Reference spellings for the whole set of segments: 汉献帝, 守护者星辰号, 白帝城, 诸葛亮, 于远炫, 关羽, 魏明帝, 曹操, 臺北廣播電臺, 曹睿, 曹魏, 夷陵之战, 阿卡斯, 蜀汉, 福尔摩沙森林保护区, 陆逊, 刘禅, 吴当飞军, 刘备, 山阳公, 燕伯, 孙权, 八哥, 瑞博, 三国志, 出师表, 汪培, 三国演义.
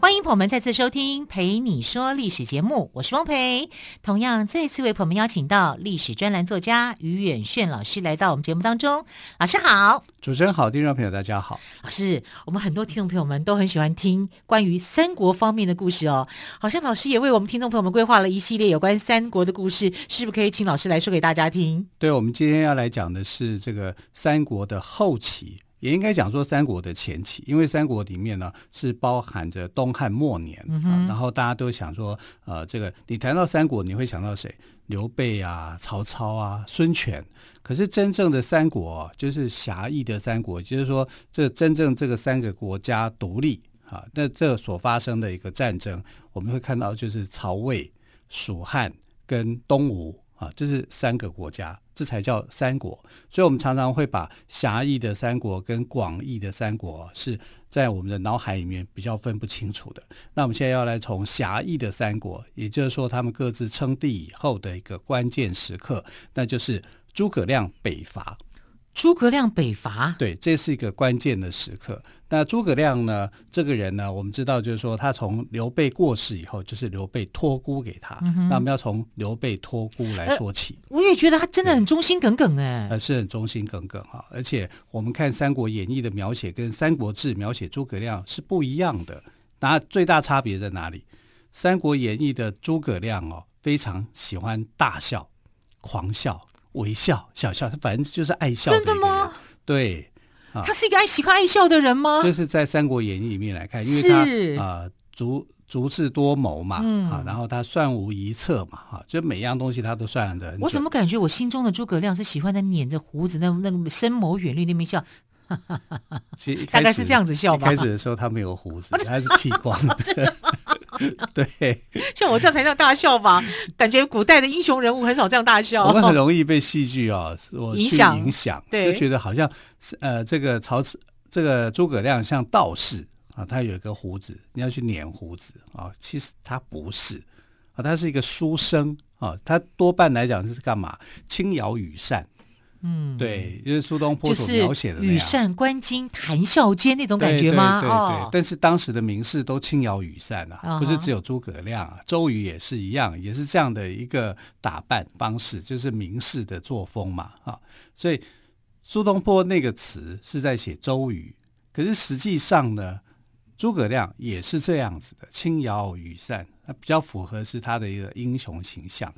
欢迎朋友们再次收听《陪你说历史》节目，我是汪培。同样，再次为朋友们邀请到历史专栏作家于远炫老师来到我们节目当中。老师好。主持人好，听众朋友大家好。老师，我们很多听众朋友们都很喜欢听关于三国方面的故事哦，好像老师也为我们听众朋友们规划了一系列有关三国的故事，是不是可以请老师来说给大家听？对，我们今天要来讲的是这个三国的后期。也应该讲说三国的前期，因为三国里面呢是包含着东汉末年、然后大家都想说这个你谈到三国你会想到谁？刘备啊，曹操啊，孙权。可是真正的三国、就是狭义的三国，就是说这真正这个三个国家独立啊，那这所发生的一个战争，我们会看到就是曹魏、蜀汉跟东吴啊，这是三个国家，这才叫三国。所以我们常常会把狭义的三国跟广义的三国是在我们的脑海里面比较分不清楚的。那我们现在要来从狭义的三国，也就是说他们各自称帝以后的一个关键时刻，那就是诸葛亮北伐。诸葛亮北伐，对，这是一个关键的时刻。那诸葛亮呢，这个人呢，我们知道就是说他从刘备过世以后，就是刘备托孤给他、那我们要从刘备托孤来说起。我也觉得他真的很忠心耿耿哎、是很忠心耿耿哈。而且我们看《三国演义》的描写跟《三国志》描写诸葛亮是不一样的。那最大差别在哪里？《三国演义》的诸葛亮哦，非常喜欢大笑、狂笑、微笑、小笑，反正就是爱笑的。真的吗？对、他是一个喜欢爱笑的人吗？就是在《三国演义》里面来看，因为他足智多谋嘛、然后他算无一策嘛、就每样东西他都算得很准。我怎么感觉我心中的诸葛亮是喜欢在捻着胡子那个深谋远虑那边笑？其实大概是这样子笑吧。一开始的时候他没有胡子，他是剃光的。对，像我这样才叫大笑吧？感觉古代的英雄人物很少这样大笑。我们很容易被戏剧啊、影响，就觉得好像这个诸葛亮像道士啊，他有一个胡子，你要去捻胡子啊。其实他不是啊，他是一个书生啊，他多半来讲是干嘛？轻徭羽扇。嗯，对，就是苏东坡所描写的那样，就是羽扇纶巾谈笑间那种感觉吗？对对对对、但是当时的名士都轻徭羽扇啊、不是只有诸葛亮啊，周瑜也是一样，也是这样的一个打扮方式，就是名士的作风嘛啊。所以苏东坡那个词是在写周瑜，可是实际上呢，诸葛亮也是这样子的，轻徭羽扇，比较符合是他的一个英雄形象。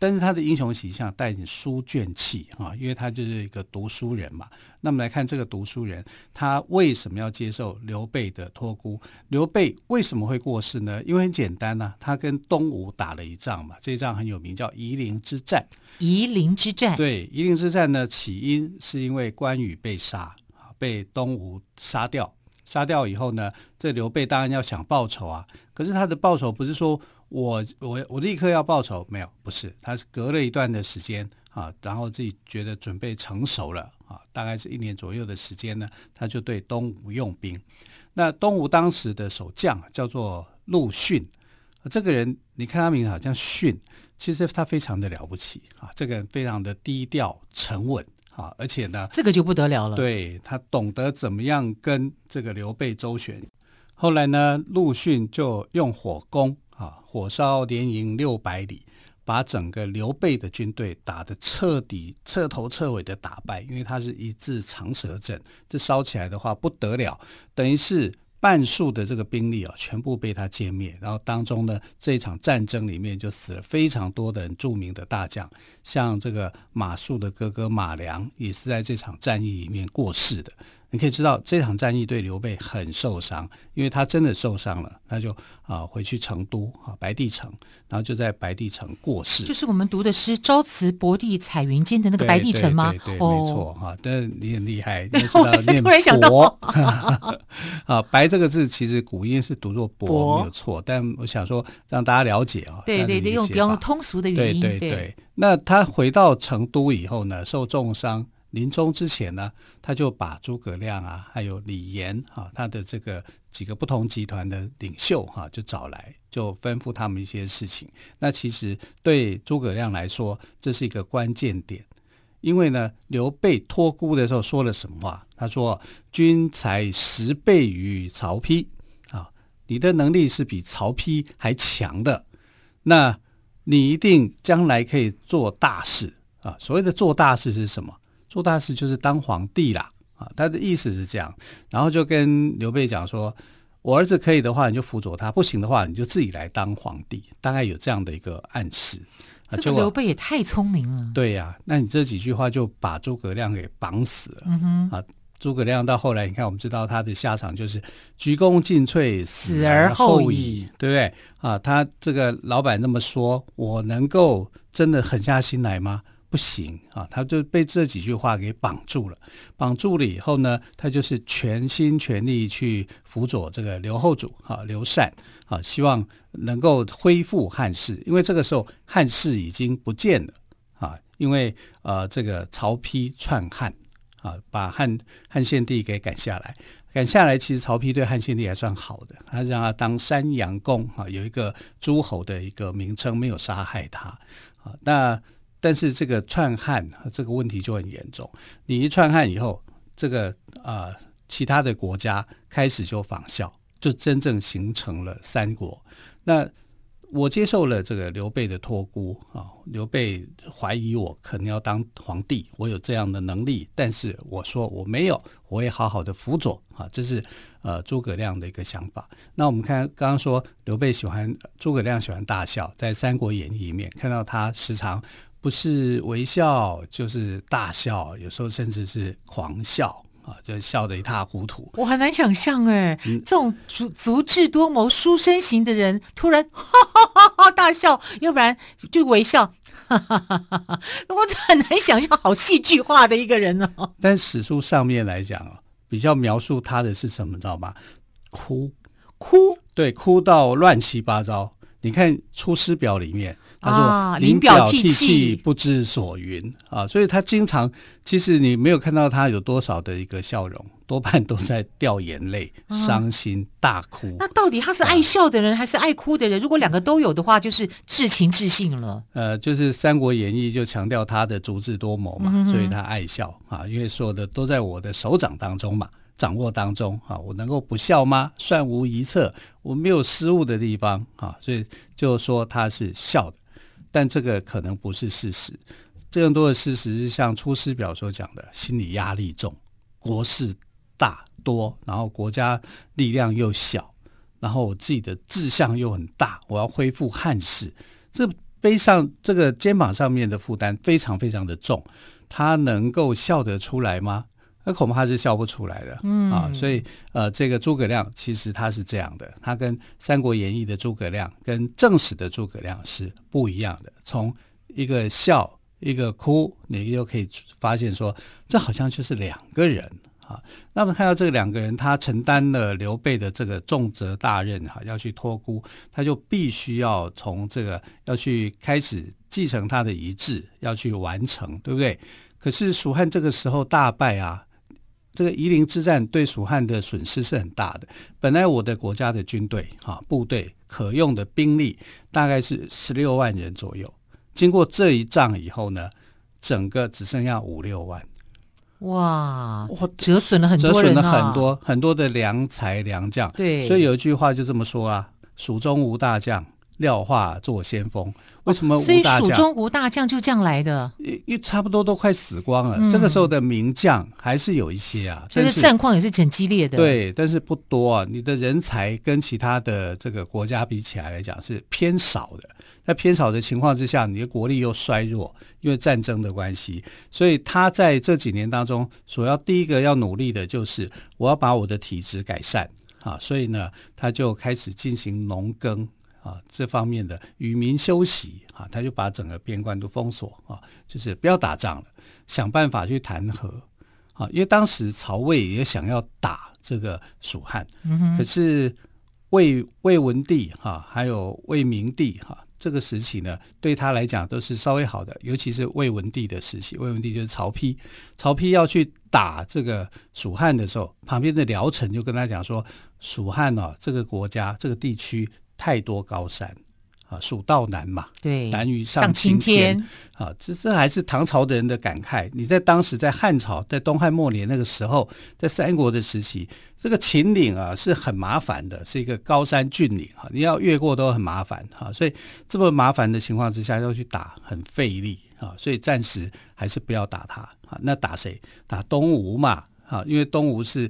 但是他的英雄形象带点书卷气啊，因为他就是一个读书人嘛。那我们来看这个读书人，他为什么要接受刘备的托孤？刘备为什么会过世呢？因为很简单啊，他跟东吴打了一仗嘛，这一仗很有名，叫夷陵之战。夷陵之战，对，夷陵之战呢，起因是因为关羽被杀，被东吴杀掉。杀掉以后呢，这刘备当然要想报仇啊。可是他的报仇不是说我立刻要报仇，没有，不是，他是隔了一段的时间啊，然后自己觉得准备成熟了啊，大概是1年左右的时间呢，他就对东吴用兵。那东吴当时的守将叫做陆逊，这个人你看他名字好像逊，其实他非常的了不起啊，这个人非常的低调沉稳。啊，而且呢，这个就不得了了。对，他懂得怎么样跟这个刘备周旋。后来呢，陆逊就用火攻啊，火烧连营600里，把整个刘备的军队打得彻底、彻头彻尾的打败。因为他是一字长蛇阵，这烧起来的话不得了，等于是半数的这个兵力啊，全部被他歼灭。然后当中呢，这一场战争里面就死了非常多的很著名的大将，像这个马谡的哥哥马良也是在这场战役里面过世的。你可以知道这场战役对刘备很受伤，因为他真的受伤了，他就回去成都白帝城，然后就在白帝城过世，就是我们读的是朝辞薄地彩云间的那个白帝城吗？对，没错但你很厉害，你知道念突然想到白这个字其实古音是读作薄没有错，但我想说让大家了解对用比较通俗的语音。对，那他回到成都以后呢，受重伤，临终之前呢，他就把诸葛亮还有李严他的这个几个不同集团的领袖就找来，就吩咐他们一些事情。那其实对诸葛亮来说，这是一个关键点，因为呢，刘备托孤的时候说了什么话？他说：“君才10倍于曹丕你的能力是比曹丕还强的，那你一定将来可以做大事啊！”所谓的做大事是什么？做大事就是当皇帝啦他的意思是这样，然后就跟刘备讲说，我儿子可以的话你就辅佐他，不行的话你就自己来当皇帝，大概有这样的一个暗示。这个刘备也太聪明了。对呀，那你这几句话就把诸葛亮给绑死了。诸葛亮到后来，你看我们知道他的下场就是鞠躬尽瘁，死而后已，对不对他这个老板那么说，我能够真的狠下心来吗？不行他就被这几句话给绑住了。绑住了以后呢，他就是全心全力去辅佐这个刘后主刘禅希望能够恢复汉室，因为这个时候汉室已经不见了因为这个曹丕篡汉把汉献帝给赶下来，其实曹丕对汉献帝还算好的，他让他当山阳公有一个诸侯的一个名称，没有杀害他但是这个篡汉这个问题就很严重，你一篡汉以后，这个其他的国家开始就仿效，就真正形成了三国。那我接受了这个刘备的托孤刘备怀疑我可能要当皇帝，我有这样的能力，但是我说我没有，我也好好的辅佐这是诸葛亮的一个想法。那我们看刚刚说刘备诸葛亮喜欢大笑，在《三国演义》里面看到他时常不是微笑就是大笑，有时候甚至是狂笑就笑得一塌糊涂。我很难想象这种足智多谋书生型的人突然哈哈哈哈大笑，要不然就微笑哈哈哈哈，我很难想象好戏剧化的一个人但史书上面来讲比较描述他的是什么，知道吗？哭对，哭到乱七八糟。你看《出师表》里面他说临表涕泣不知所云所以他经常，其实你没有看到他有多少的一个笑容，多半都在掉眼泪伤心大哭。那到底他是爱笑的人还是爱哭的人？如果两个都有的话，就是至情至性了就是《三国演义》就强调他的足智多谋嘛所以他爱笑因为所有的都在我的手掌当中嘛，掌握当中我能够不笑吗？算无一策，我没有失误的地方所以就说他是笑的，但这个可能不是事实。更多的事实是像《出师表》所讲的，心理压力重，国事大多，然后国家力量又小，然后我自己的志向又很大，我要恢复汉室，这背上这个肩膀上面的负担非常非常的重，他能够笑得出来吗？那恐怕是笑不出来的所以这个诸葛亮其实他是这样的，他跟《三国演义》的诸葛亮跟正史的诸葛亮是不一样的。从一个笑一个哭，你就可以发现说这好像就是两个人那么看到这两个人，他承担了刘备的这个重责大任要去托孤，他就必须要从这个要去开始继承他的遗志，要去完成，对不对？可是蜀汉这个时候大败这个夷陵之战对蜀汉的损失是很大的。本来我的国家的军队部队可用的兵力大概是16万人左右，经过这一仗以后呢，整个只剩下5-6万。哇，折损了很多人折损了很多很多的良才良将。对，所以有一句话就这么说蜀中无大将，廖化做先锋。为什么吴大将？所以蜀中吴大将就这样来的，因差不多都快死光了、这个时候的名将还是有一些啊，就是战况也是很激烈的。对，但是不多啊，你的人才跟其他的这个国家比起来来讲是偏少的。在偏少的情况之下，你的国力又衰弱，因为战争的关系，所以他在这几年当中所要第一个要努力的就是我要把我的体质改善啊，所以呢他就开始进行农耕啊，这方面的与民休息啊，他就把整个边关都封锁啊，就是不要打仗了，想办法去谈和啊，因为当时曹魏也想要打这个蜀汉，可是魏文帝啊，还有魏明帝啊，这个时期呢对他来讲都是稍微好的，尤其是魏文帝的时期，魏文帝就是曹丕，曹丕要去打这个蜀汉的时候，旁边的辽城就跟他讲说，蜀汉啊这个国家这个地区太多高山啊，蜀道难嘛，对，难于上青天啊，这还是唐朝的人的感慨。你在当时在汉朝，在东汉末年那个时候，在三国的时期，这个秦岭啊是很麻烦的，是一个高山峻岭啊，你要越过都很麻烦啊，所以这么麻烦的情况之下要去打很费力啊，所以暂时还是不要打他啊。那打谁？打东吴嘛。啊，因为东吴是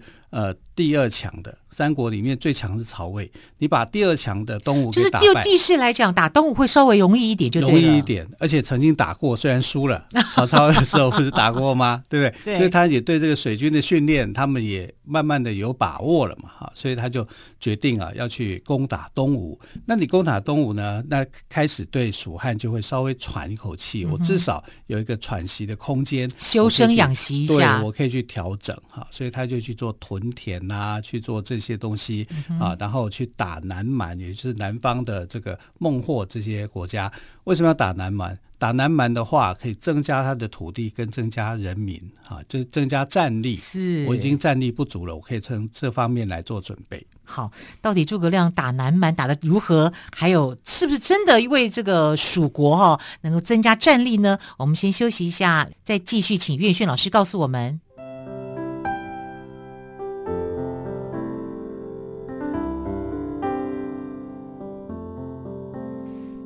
第二强的，三国里面最强是曹魏，你把第二强的东吴给打败，就是就地势来讲，打东吴会稍微容易一点就对了，容易一点，而且曾经打过，虽然输了，曹操的时候不是打过吗？对不对？所以他也对这个水军的训练，他们也慢慢的有把握了嘛，哈，所以他就决定啊要去攻打东吴。那你攻打东吴呢，那开始对蜀汉就会稍微喘一口气，我至少有一个喘息的空间，修身养息一下，对，我可以去调整。所以他就去做屯田啊，去做这些东西啊，然后去打南蛮，也就是南方的这个孟获这些国家。为什么要打南蛮？打南蛮的话可以增加他的土地跟增加人民啊，就是增加战力，是我已经战力不足了，我可以从这方面来做准备。好，到底诸葛亮打南蛮打得如何，还有是不是真的为这个蜀国哦能够增加战力呢？我们先休息一下，再继续请岳轩老师告诉我们。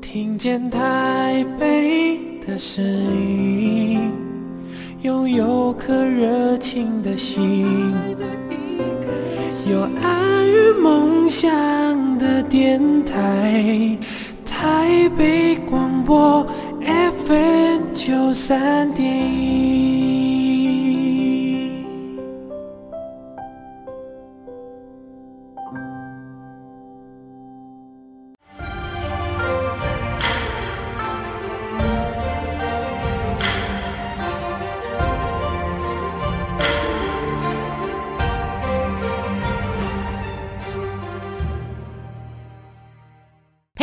听见台北的声音，拥有颗热情的心，有爱与梦想的电台，台北广播 FM93.1。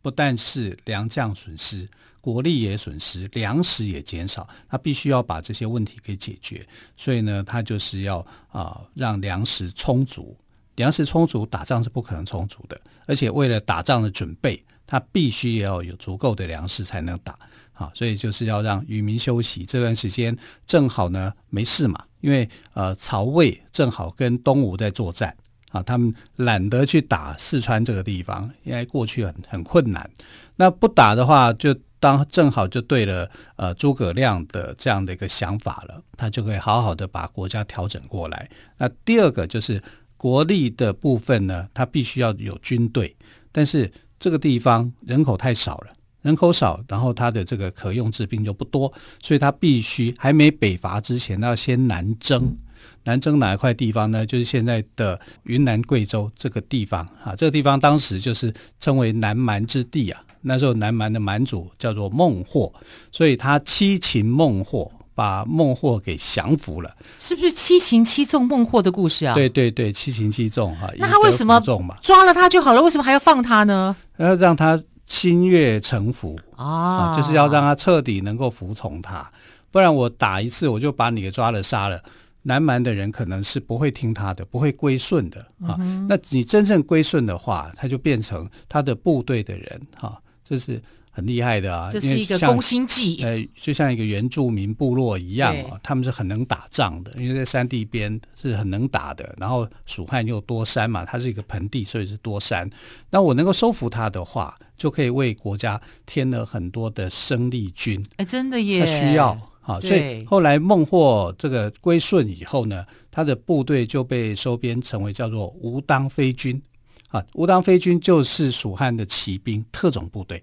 不但是粮将损失，国力也损失，粮食也减少，他必须要把这些问题给解决，所以呢他就是要让粮食充足，粮食充足打仗是不可能充足的，而且为了打仗的准备，他必须也要有足够的粮食才能打啊，所以就是要让渔民休息，这段时间正好呢没事嘛，因为曹魏正好跟东吴在作战啊，他们懒得去打四川这个地方，因为过去很困难。那不打的话，就当正好就对了诸葛亮的这样的一个想法了，他就可以好好的把国家调整过来。那第二个就是国力的部分呢，他必须要有军队，但是这个地方人口太少了，人口少，然后他的这个可用之兵就不多，所以他必须还没北伐之前，要先南征。南征哪一块地方呢？就是现在的云南贵州这个地方啊，这个地方当时就是称为南蛮之地啊。那时候南蛮的蛮主叫做孟获，所以他七擒孟获，把孟获给降服了。是不是七擒七纵孟获的故事啊？对对对，七擒七纵啊。那他为什么抓了他就好了？为什么还要放他呢？要让他心悦诚服啊，就是要让他彻底能够服从他。不然我打一次我就把你给抓了杀了。南蛮的人可能是不会听他的，不会归顺的啊。那你真正归顺的话，他就变成他的部队的人啊，这是很厉害的啊。这是一个攻心计，就像一个原住民部落一样啊，他们是很能打仗的，因为在山地边是很能打的。然后蜀汉又多山嘛，它是一个盆地，所以是多山。那我能够收服他的话，就可以为国家添了很多的生力军。哎，真的耶，他需要。好，所以后来孟获这个归顺以后呢，他的部队就被收编成为叫做吴当飞军啊。吴当飞军就是蜀汉的骑兵特种部队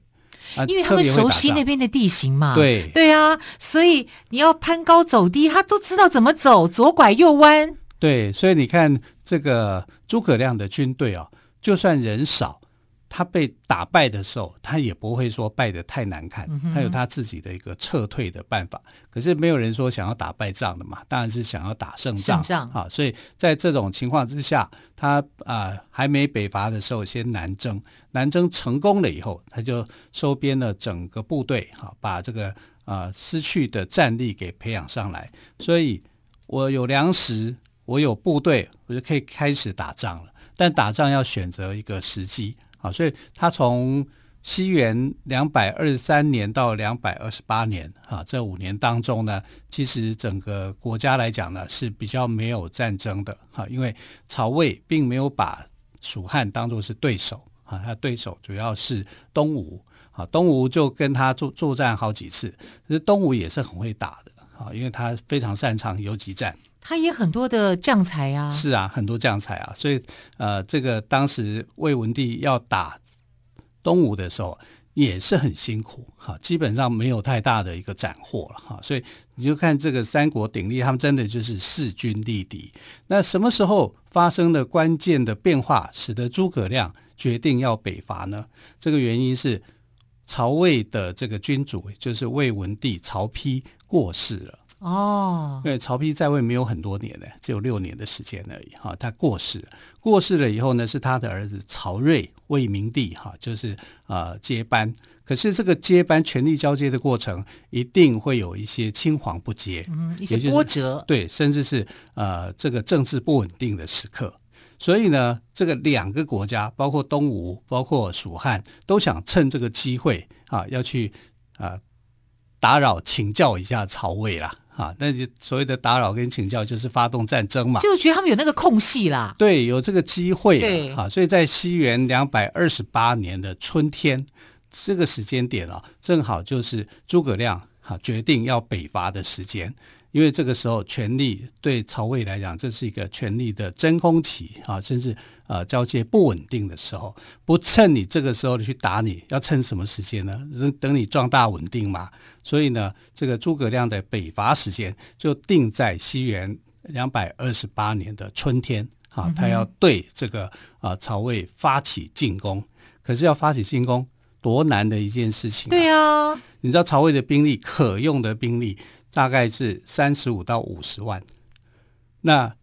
啊，因为他们熟悉那边的地形嘛。对对啊，所以你要攀高走低，他都知道怎么走，左拐右弯。对，所以你看这个诸葛亮的军队啊，就算人少，他被打败的时候，他也不会说败得太难看，他有他自己的一个撤退的办法。可是没有人说想要打败仗的嘛，当然是想要打胜仗，啊，所以在这种情况之下，他还没北伐的时候先南征，南征成功了以后，他就收编了整个部队，啊，把这个失去的战力给培养上来。所以我有粮食，我有部队，我就可以开始打仗了。但打仗要选择一个时机。好，所以他从西元223年到228年啊，这5年当中呢，其实整个国家来讲呢是比较没有战争的啊，因为曹魏并没有把蜀汉当作是对手啊，他对手主要是东吴啊，东吴就跟他作战好几次，可是东吴也是很会打的啊，因为他非常擅长游击战。他也很多的将才啊，是啊，很多将才啊，所以这个当时魏文帝要打东吴的时候也是很辛苦哈，基本上没有太大的一个斩获了哈，所以你就看这个三国鼎立，他们真的就是势均力敌。那什么时候发生了关键的变化，使得诸葛亮决定要北伐呢？这个原因是曹魏的这个君主就是魏文帝曹丕过世了。哦，对，曹丕在位没有很多年的，只有6年的时间而已哈，他过世了以后呢，是他的儿子曹睿，魏明帝哈，就是接班。可是这个接班权力交接的过程，一定会有一些青黄不接，一些波折，就是，对，甚至是这个政治不稳定的时刻。所以呢，这个两个国家，包括东吴，包括蜀汉，都想趁这个机会啊，要去打扰请教一下曹魏啦。啊，那所谓的打扰跟请教就是发动战争嘛，就觉得他们有那个空隙啦，对，有这个机会对啊。所以在西元228年的春天这个时间点啊，正好就是诸葛亮啊决定要北伐的时间，因为这个时候权力对曹魏来讲，这是一个权力的真空期啊，甚至交接不稳定的时候，不趁你这个时候去打你，要趁什么时间呢？等你壮大稳定嘛。所以呢，这个诸葛亮的北伐时间就定在西元228年的春天啊，他要对这个曹魏发起进攻。可是要发起进攻多难的一件事情啊。对啊，你知道曹魏的兵力，可用的兵力大概是35到50万，那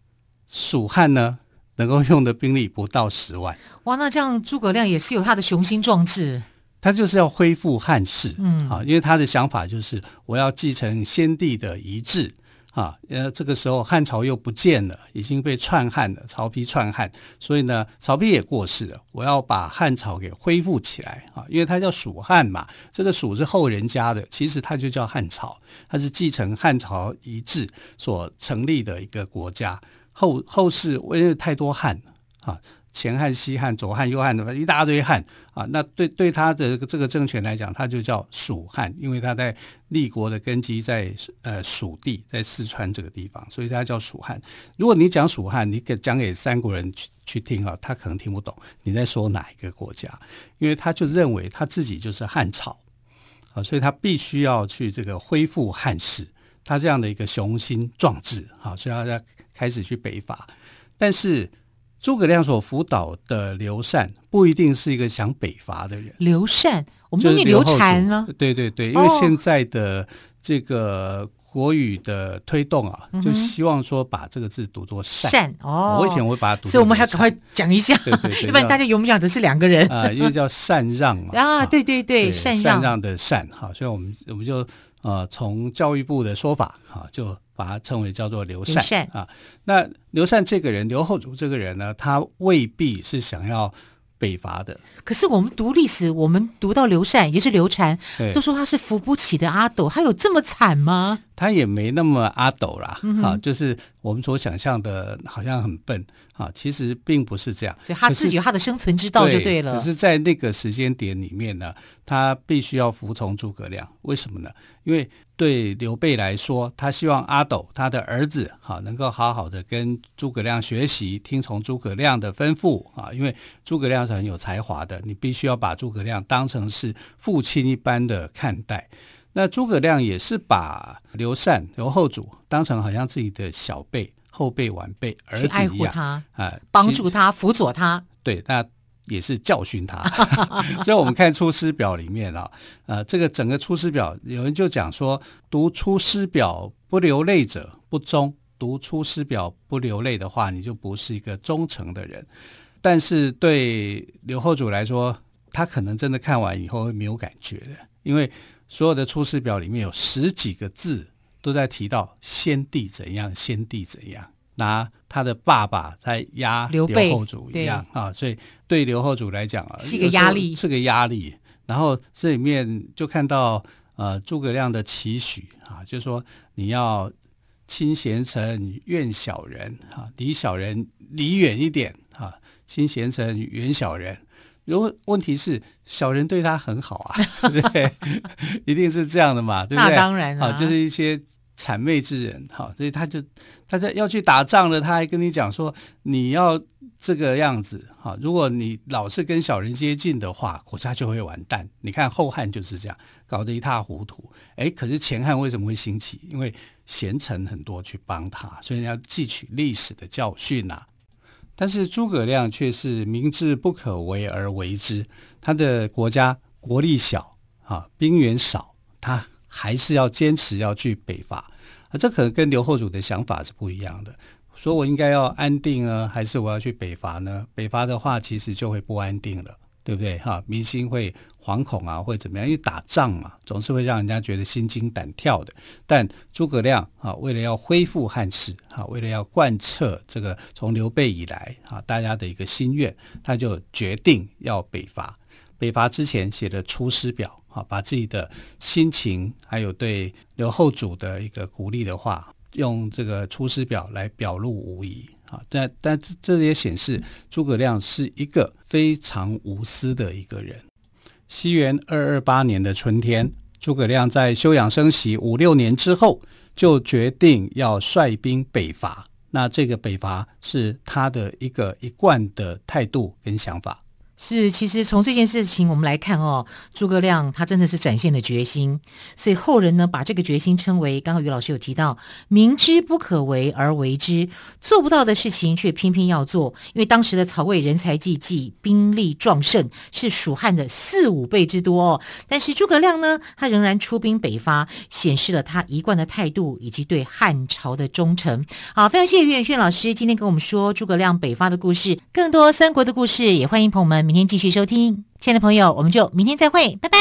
蜀汉呢能够用的兵力不到10万。哇，那这样诸葛亮也是有他的雄心壮志，他就是要恢复汉室啊，因为他的想法就是我要继承先帝的遗志啊，这个时候汉朝又不见了，已经被篡汉了，曹丕篡汉，所以呢曹丕也过世了，我要把汉朝给恢复起来啊，因为他叫蜀汉嘛，这个蜀是后人家的，其实他就叫汉朝，他是继承汉朝遗志所成立的一个国家。后世因为太多汉啊，前汉、西汉、左汉、右汉的一大堆汉啊，那对他的这个政权来讲，他就叫蜀汉，因为他在立国的根基在蜀地，在四川这个地方，所以他叫蜀汉。如果你讲蜀汉，你讲给三国人去听啊，他可能听不懂你在说哪一个国家，因为他就认为他自己就是汉朝啊，所以他必须要去这个恢复汉室。他这样的一个雄心壮志啊，所以他开始去北伐。但是诸葛亮所辅导的刘禅不一定是一个想北伐的人。刘禅，我们都念刘禅吗？对对对，因为现在的这个国语的推动啊，就希望说把这个字读作善。哦，我以前我会把它读作善，所以我们还要赶快讲一下，对对对，要不然大家有没有讲的是两个人啊，因为叫禅让嘛。啊，对对对，禅让的禅哈，所以我们就从教育部的说法啊，就把它称为叫做刘禅啊。那刘禅这个人，刘后主这个人呢，他未必是想要北伐的。可是我们读历史，我们读到刘禅，也是刘禅，都说他是扶不起的阿斗，他有这么惨吗？他也没那么阿斗啦，啊，就是我们所想象的，好像很笨啊，其实并不是这样。所以他自己有他的生存之道就对了。可是在那个时间点里面呢，他必须要服从诸葛亮，为什么呢？因为对刘备来说，他希望阿斗他的儿子啊，能够好好的跟诸葛亮学习，听从诸葛亮的吩咐啊，因为诸葛亮是很有才华的，你必须要把诸葛亮当成是父亲一般的看待。那诸葛亮也是把刘后主当成好像自己的小辈、后辈、晚辈、儿子一样，爱护他、帮助他、辅佐他。对，那也是教训他。所以我们看《出师表》里面啊，这个整个《出师表》，有人就讲说，读《出师表》不流泪者不忠，读《出师表》不流泪的话，你就不是一个忠诚的人。但是对刘后主来说，他可能真的看完以后会没有感觉的，因为所有的《出师表》里面有10几个字都在提到先帝怎样，拿他的爸爸在压刘后主一样啊，所以对刘后主来讲啊，是个压力，是个压力。然后这里面就看到诸葛亮的期许啊，就是说你要亲贤臣，远小人啊，离小人离远一点啊，亲贤臣，远小人。如果问题是小人对他很好啊，对不对？一定是这样的嘛，对不对？那当然啊，就是一些谄媚之人，好，所以他要去打仗了，他还跟你讲说你要这个样子，好，如果你老是跟小人接近的话，国家就会完蛋。你看后汉就是这样，搞得一塌糊涂。哎，可是前汉为什么会兴起？因为贤臣很多去帮他，所以你要汲取历史的教训啊。但是诸葛亮却是明知不可为而为之，他的国家国力小啊，兵源少，他还是要坚持要去北伐啊。这可能跟刘后主的想法是不一样的，说我应该要安定呢，还是我要去北伐呢？北伐的话其实就会不安定了，对不对哈？民心会惶恐啊，会怎么样？因为打仗嘛，总是会让人家觉得心惊胆跳的。但诸葛亮啊，为了要恢复汉室啊，为了要贯彻这个从刘备以来啊大家的一个心愿，他就决定要北伐。北伐之前写了《出师表》啊，把自己的心情还有对刘后主的一个鼓励的话，用这个《出师表》来表露无遗。但这也显示诸葛亮是一个非常无私的一个人。西元228年的春天，诸葛亮在休养生息5-6年之后，就决定要率兵北伐。那这个北伐是他的一个一贯的态度跟想法。是，其实从这件事情我们来看哦，诸葛亮他真的是展现了决心，所以后人呢把这个决心称为，刚刚于老师有提到，明知不可为而为之，做不到的事情却偏偏要做。因为当时的曹魏人才济济，兵力壮盛，是蜀汉的4-5倍之多哦。但是诸葛亮呢，他仍然出兵北伐，显示了他一贯的态度以及对汉朝的忠诚。好，非常谢谢于远炫老师今天跟我们说诸葛亮北伐的故事，更多三国的故事也欢迎朋友们明天继续收听。亲爱的朋友，我们就明天再会，拜拜。